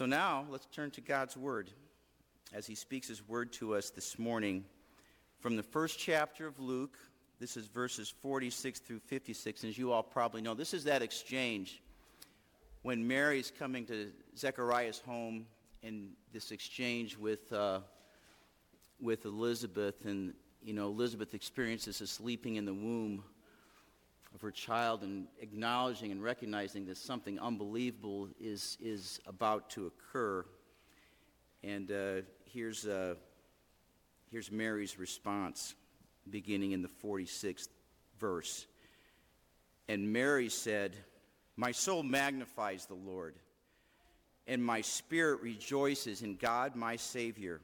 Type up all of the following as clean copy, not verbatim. So now let's turn to God's word as he speaks his word to us this morning. From the first chapter of Luke, this is verses 46 through 56. And as you all probably know, this is that exchange when Mary's coming to Zechariah's home, and this exchange with Elizabeth, and you know, Elizabeth experiences the sleeping in the womb of her child and acknowledging and recognizing that something unbelievable is about to occur. And here's Mary's response, beginning in the 46th verse. And Mary said, "My soul magnifies the Lord, and my spirit rejoices in God my Savior,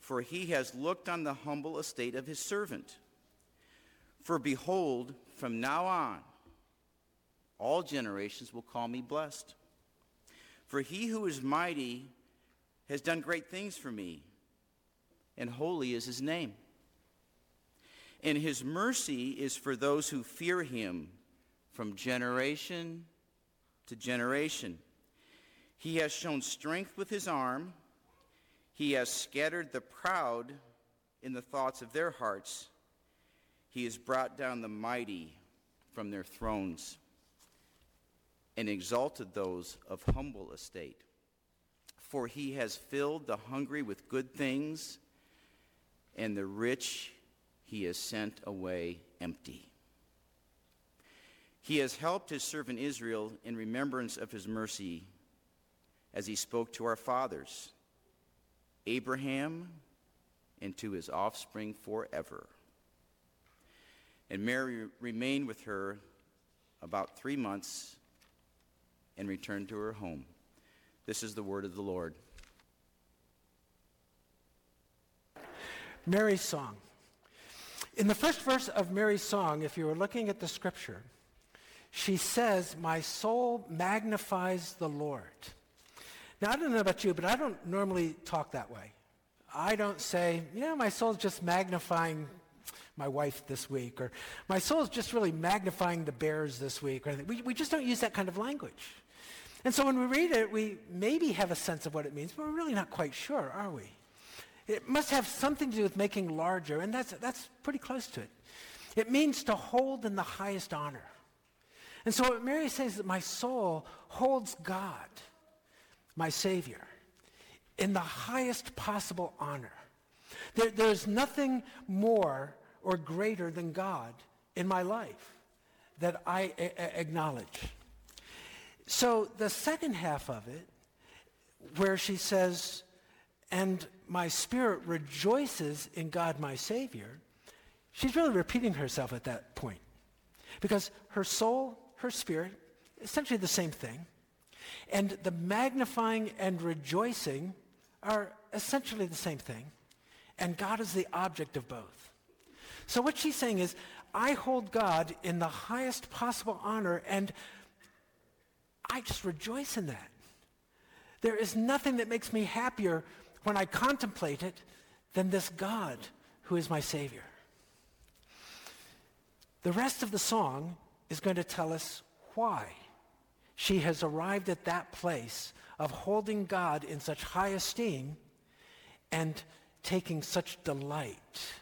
for he has looked on the humble estate of his servant. For behold, from now on, all generations will call me blessed. For he who is mighty has done great things for me, and holy is his name. And his mercy is for those who fear him from generation to generation. He has shown strength with his arm. He has scattered the proud in the thoughts of their hearts. He has brought down the mighty from their thrones and exalted those of humble estate. For he has filled the hungry with good things, and the rich he has sent away empty. He has helped his servant Israel in remembrance of his mercy, as he spoke to our fathers, Abraham, and to his offspring forever." And Mary remained with her about 3 months and returned to her home. This is the word of the Lord. Mary's song. In the first verse of Mary's song, if you were looking at the scripture, she says, "My soul magnifies the Lord." Now, I don't know about you, but I don't normally talk that way. I don't say, my soul's just magnifying my wife this week, or my soul's just really magnifying the Bears this week, or anything. We just don't use that kind of language. And so when we read it, we maybe have a sense of what it means, but we're really not quite sure, are we? It must have something to do with making larger, and that's pretty close to it. It means to hold in the highest honor. And so what Mary says is that my soul holds God, my Savior, in the highest possible honor. There's nothing more or greater than God in my life that I acknowledge. So the second half of it, where she says, "And my spirit rejoices in God my Savior," she's really repeating herself at that point. Because her soul, her spirit, essentially the same thing. And the magnifying and rejoicing are essentially the same thing. And God is the object of both. So what she's saying is, I hold God in the highest possible honor, and I just rejoice in that. There is nothing that makes me happier when I contemplate it than this God who is my Savior. The rest of the song is going to tell us why she has arrived at that place of holding God in such high esteem and taking such delight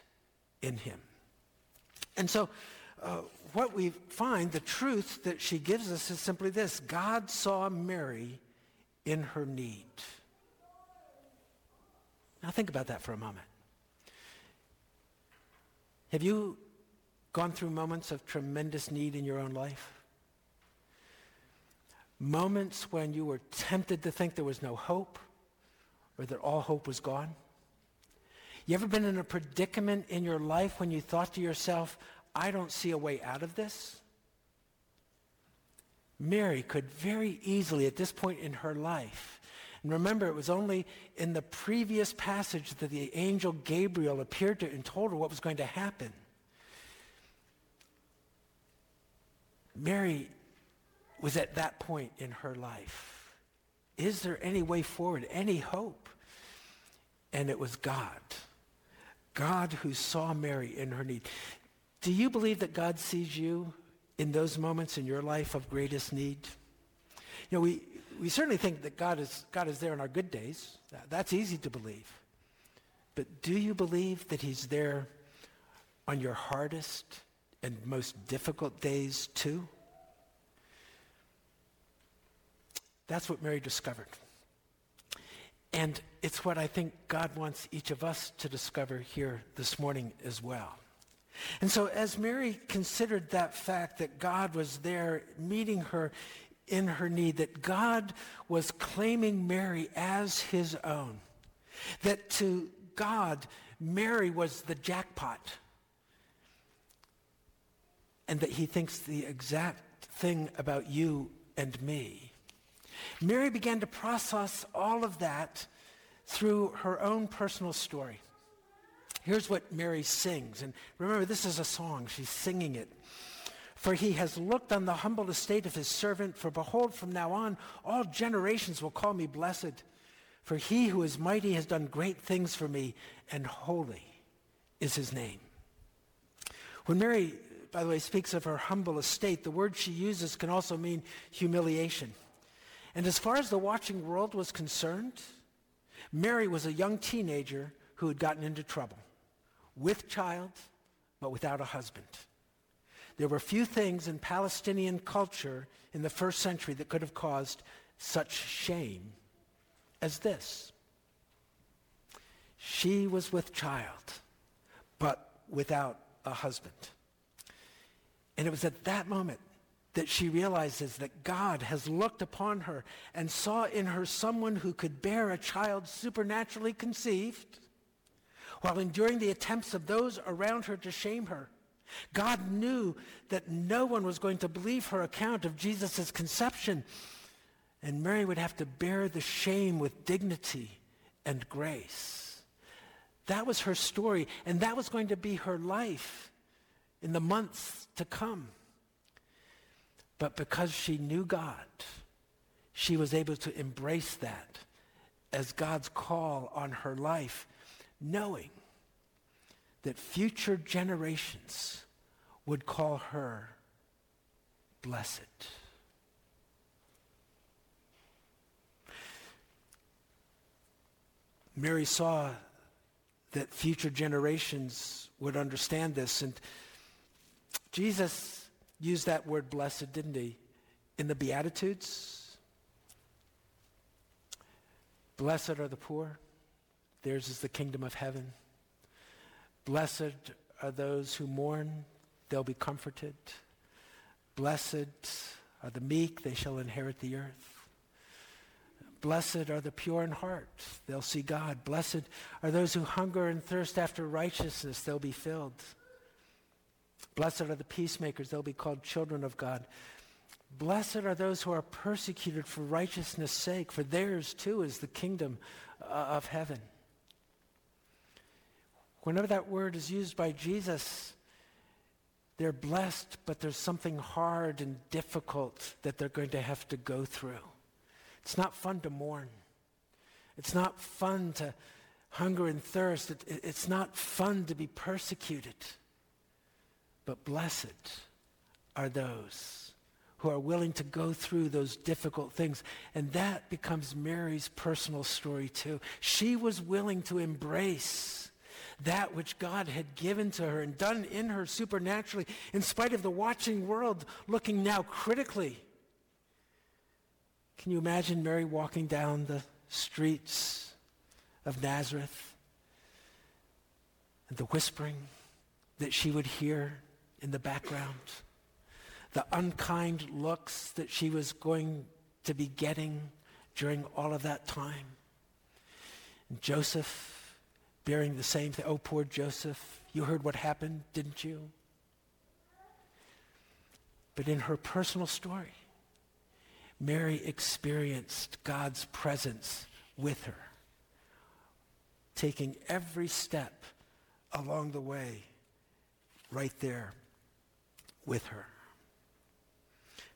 in him. And so what we find, the truth that she gives us is simply this: God saw Mary in her need. Now think about that for a moment. Have you gone through moments of tremendous need in your own life? Moments when you were tempted to think there was no hope, or that all hope was gone? You ever been in a predicament in your life when you thought to yourself, I don't see a way out of this? Mary could very easily at this point in her life, and remember it was only in the previous passage that the angel Gabriel appeared to and told her what was going to happen. Mary was at that point in her life. Is there any way forward, any hope? And it was God who saw Mary in her need. Do you believe that God sees you in those moments in your life of greatest need? You know, we we certainly think that God is there in our good days. That's easy to believe. But do you believe that he's there on your hardest and most difficult days too? That's what Mary discovered. And it's what I think God wants each of us to discover here this morning as well. And so as Mary considered that fact that God was there meeting her in her need, that God was claiming Mary as his own, that to God, Mary was the jackpot, and that he thinks the exact thing about you and me. Mary began to process all of that through her own personal story. Here's what Mary sings. And remember, this is a song. She's singing it. For he has looked on the humble estate of his servant. For behold, from now on, all generations will call me blessed. For he who is mighty has done great things for me, and holy is his name. When Mary, by the way, speaks of her humble estate, the word she uses can also mean humiliation. And as far as the watching world was concerned, Mary was a young teenager who had gotten into trouble, with child, but without a husband. There were few things in Palestinian culture in the first century that could have caused such shame as this. She was with child, but without a husband. And it was at that moment that she realizes that God has looked upon her and saw in her someone who could bear a child supernaturally conceived while enduring the attempts of those around her to shame her. God knew that no one was going to believe her account of Jesus' conception, and Mary would have to bear the shame with dignity and grace. That was her story, and that was going to be her life in the months to come. But because she knew God, she was able to embrace that as God's call on her life, knowing that future generations would call her blessed. Mary saw that future generations would understand this, and Jesus used that word blessed, didn't he, in the Beatitudes? Blessed are the poor. Theirs is the kingdom of heaven. Blessed are those who mourn. They'll be comforted. Blessed are the meek. They shall inherit the earth. Blessed are the pure in heart. They'll see God. Blessed are those who hunger and thirst after righteousness. They'll be filled. Blessed are the peacemakers. They'll be called children of God. Blessed are those who are persecuted for righteousness' sake, for theirs too is the kingdom of heaven. Whenever that word is used by Jesus, they're blessed, but there's something hard and difficult that they're going to have to go through. It's not fun to mourn. It's not fun to hunger and thirst. It's not fun to be persecuted. But blessed are those who are willing to go through those difficult things. And that becomes Mary's personal story too. She was willing to embrace that which God had given to her and done in her supernaturally, in spite of the watching world looking now critically. Can you imagine Mary walking down the streets of Nazareth and the whispering that she would hear in the background, the unkind looks that she was going to be getting during all of that time? And Joseph bearing the same thing. Oh, poor Joseph, you heard what happened, didn't you? But in her personal story, Mary experienced God's presence with her, taking every step along the way right there with her.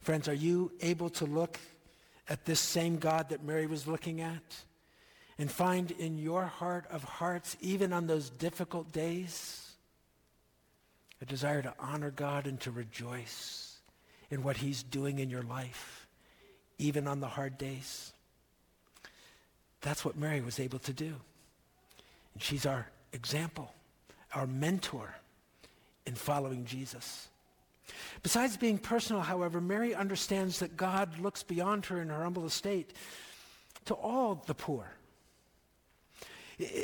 Friends, are you able to look at this same God that Mary was looking at and find in your heart of hearts, even on those difficult days, a desire to honor God and to rejoice in what he's doing in your life, even on the hard days. That's what Mary was able to do. And she's our example, our mentor in following Jesus. Besides being personal, however, Mary understands that God looks beyond her in her humble estate to all the poor.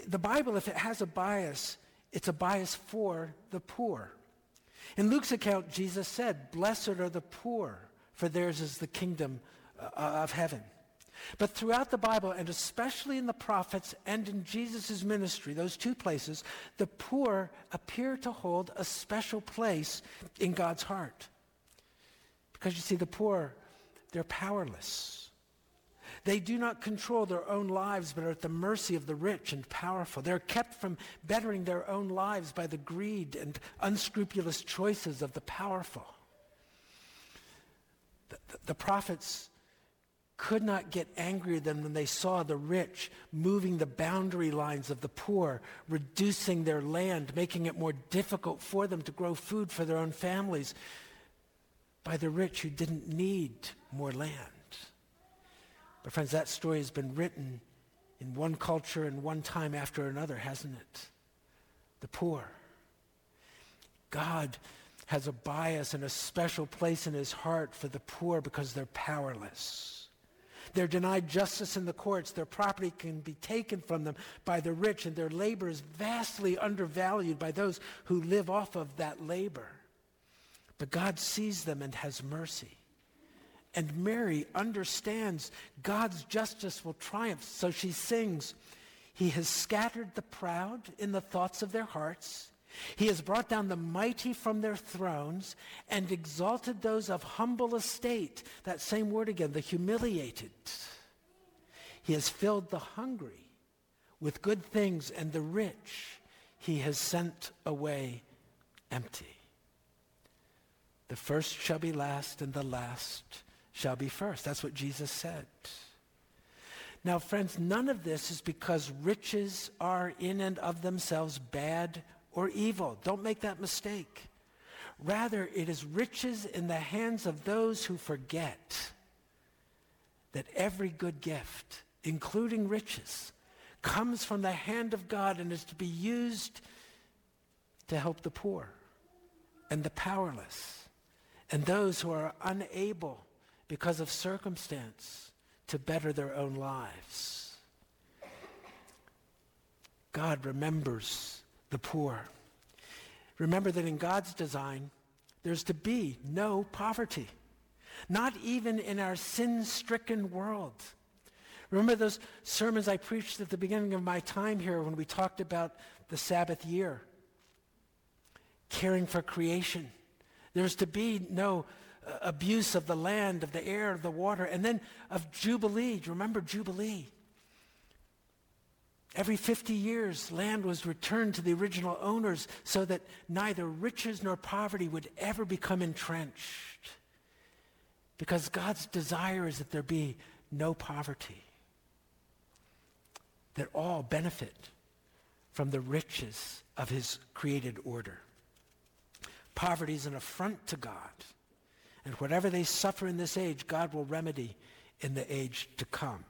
The Bible, if it has a bias, it's a bias for the poor. In Luke's account, Jesus said, "Blessed are the poor, for theirs is the kingdom of heaven." But throughout the Bible, and especially in the prophets and in Jesus' ministry, those two places, the poor appear to hold a special place in God's heart. Because you see, the poor, they're powerless. They do not control their own lives, but are at the mercy of the rich and powerful. They're kept from bettering their own lives by the greed and unscrupulous choices of the powerful. The prophets could not get angrier than when they saw the rich moving the boundary lines of the poor, reducing their land, making it more difficult for them to grow food for their own families by the rich who didn't need more land. But friends, that story has been written in one culture and one time after another, hasn't it? The poor. God has a bias and a special place in his heart for the poor because they're powerless. They're denied justice in the courts. Their property can be taken from them by the rich, and their labor is vastly undervalued by those who live off of that labor. But God sees them and has mercy. And Mary understands God's justice will triumph, so she sings, "He has scattered the proud in the thoughts of their hearts. He has brought down the mighty from their thrones and exalted those of humble estate." That same word again, the humiliated. "He has filled the hungry with good things, and the rich he has sent away empty. The first shall be last, and the last shall be first." That's what Jesus said. Now, friends, none of this is because riches are in and of themselves bad or evil. Don't make that mistake. Rather, it is riches in the hands of those who forget that every good gift, including riches, comes from the hand of God and is to be used to help the poor and the powerless and those who are unable because of circumstance to better their own lives. God remembers the poor. Remember that in God's design, there's to be no poverty, not even in our sin-stricken world. Remember those sermons I preached at the beginning of my time here when we talked about the Sabbath year, caring for creation. There's to be no abuse of the land, of the air, of the water, and then of Jubilee. Do you remember Jubilee? Every 50 years, land was returned to the original owners so that neither riches nor poverty would ever become entrenched. Because God's desire is that there be no poverty, that all benefit from the riches of his created order. Poverty is an affront to God, and whatever they suffer in this age, God will remedy in the age to come.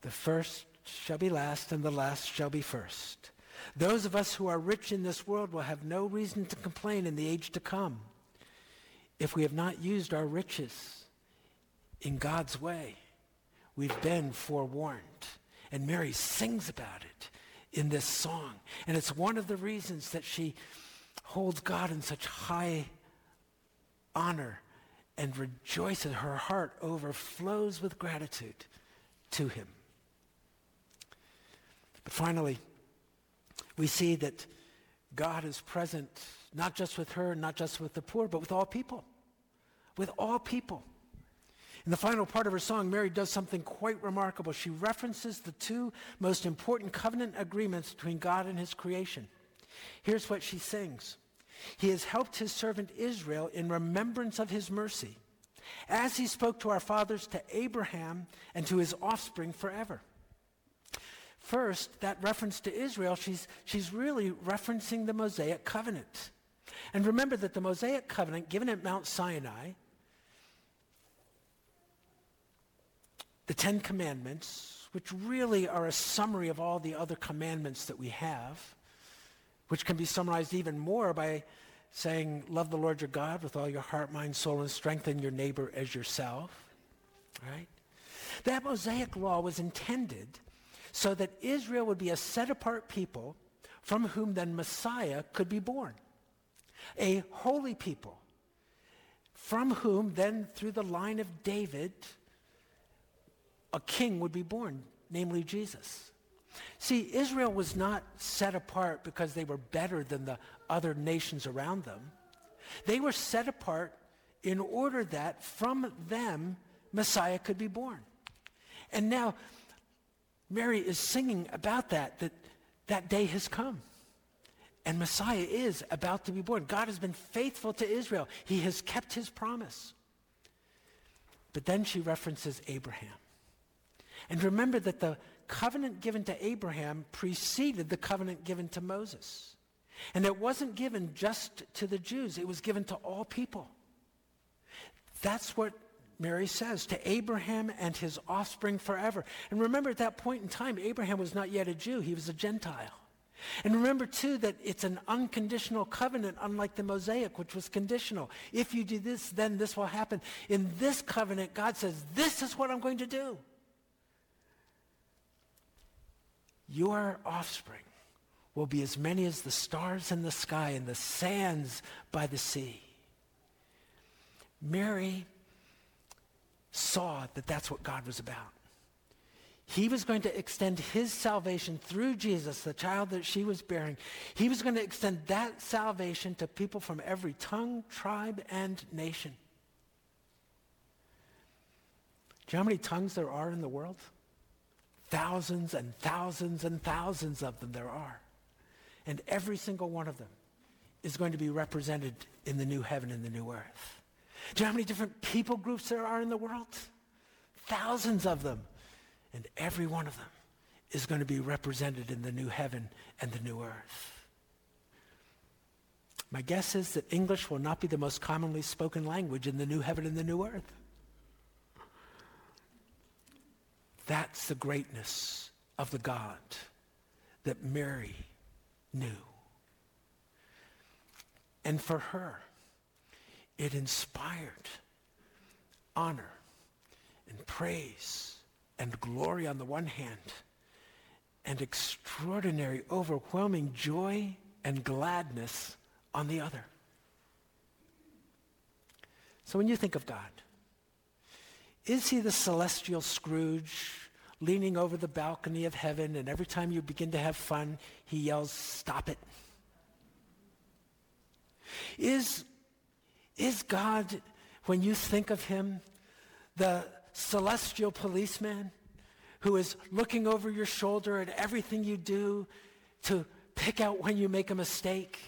The first shall be last, and the last shall be first. Those of us who are rich in this world will have no reason to complain in the age to come if we have not used our riches in God's way. We've been forewarned, and Mary sings about it in this song, and it's one of the reasons that she holds God in such high honor and rejoices. Her heart overflows with gratitude to him. But finally, we see that God is present not just with her, not just with the poor, but with all people. With all people. In the final part of her song, Mary does something quite remarkable. She references the two most important covenant agreements between God and his creation. Here's what she sings. "He has helped his servant Israel in remembrance of his mercy, as he spoke to our fathers, to Abraham, and to his offspring forever." First, that reference to Israel, she's really referencing the Mosaic Covenant. And remember that the Mosaic Covenant, given at Mount Sinai, the Ten Commandments, which really are a summary of all the other commandments that we have, which can be summarized even more by saying, love the Lord your God with all your heart, mind, soul, and strength, and your neighbor as yourself, right? That Mosaic law was intended so that Israel would be a set-apart people from whom then Messiah could be born, a holy people from whom then through the line of David a king would be born, namely Jesus. See, Israel was not set apart because they were better than the other nations around them. They were set apart in order that from them Messiah could be born. And now Mary is singing about that day has come. And Messiah is about to be born. God has been faithful to Israel. He has kept his promise. But then she references Abraham. And remember that the covenant given to Abraham preceded the covenant given to Moses. And it wasn't given just to the Jews. It was given to all people. That's what Mary says, to Abraham and his offspring forever. And remember, at that point in time, Abraham was not yet a Jew. He was a Gentile. And remember, too, that it's an unconditional covenant, unlike the Mosaic, which was conditional. If you do this, then this will happen. In this covenant, God says, this is what I'm going to do. Your offspring will be as many as the stars in the sky and the sands by the sea. Mary saw that that's what God was about. He was going to extend his salvation through Jesus, the child that she was bearing. He was going to extend that salvation to people from every tongue, tribe, and nation. Do you know how many tongues there are in the world? Thousands and thousands and thousands of them there are. And every single one of them is going to be represented in the new heaven and the new earth. Do you know how many different people groups there are in the world? Thousands of them. And every one of them is going to be represented in the new heaven and the new earth. My guess is that English will not be the most commonly spoken language in the new heaven and the new earth. That's the greatness of the God that Mary knew. And for her, it inspired honor and praise and glory on the one hand, and extraordinary, overwhelming joy and gladness on the other. So when you think of God, is he the celestial Scrooge leaning over the balcony of heaven, and every time you begin to have fun, he yells, stop it? Is God, when you think of him, the celestial policeman who is looking over your shoulder at everything you do to pick out when you make a mistake?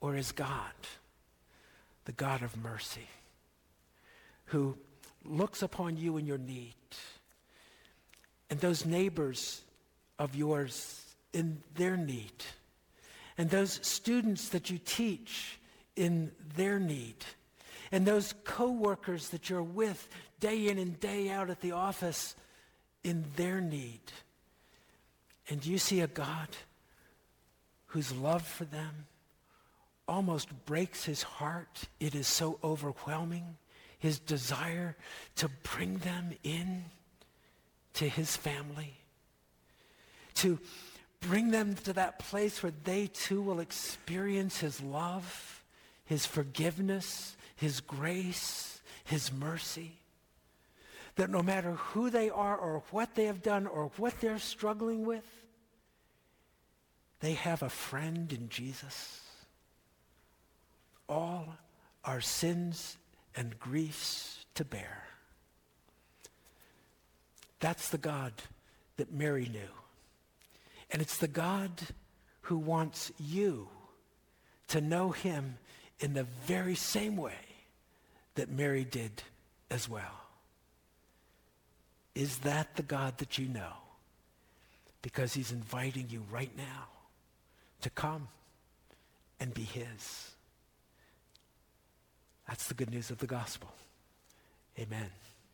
Or is God the God of mercy, who looks upon you in your need and those neighbors of yours in their need and those students that you teach in their need and those co-workers that you're with day in and day out at the office in their need? And you see a God whose love for them almost breaks his heart. It is so overwhelming, his desire to bring them in to his family, to bring them to that place where they too will experience his love, his forgiveness, his grace, his mercy. That no matter who they are or what they have done or what they're struggling with, they have a friend in Jesus. All our sins and griefs to bear. That's the God that Mary knew. And it's the God who wants you to know him in the very same way that Mary did as well. Is that the God that you know? Because he's inviting you right now to come and be his. That's the good news of the gospel. Amen.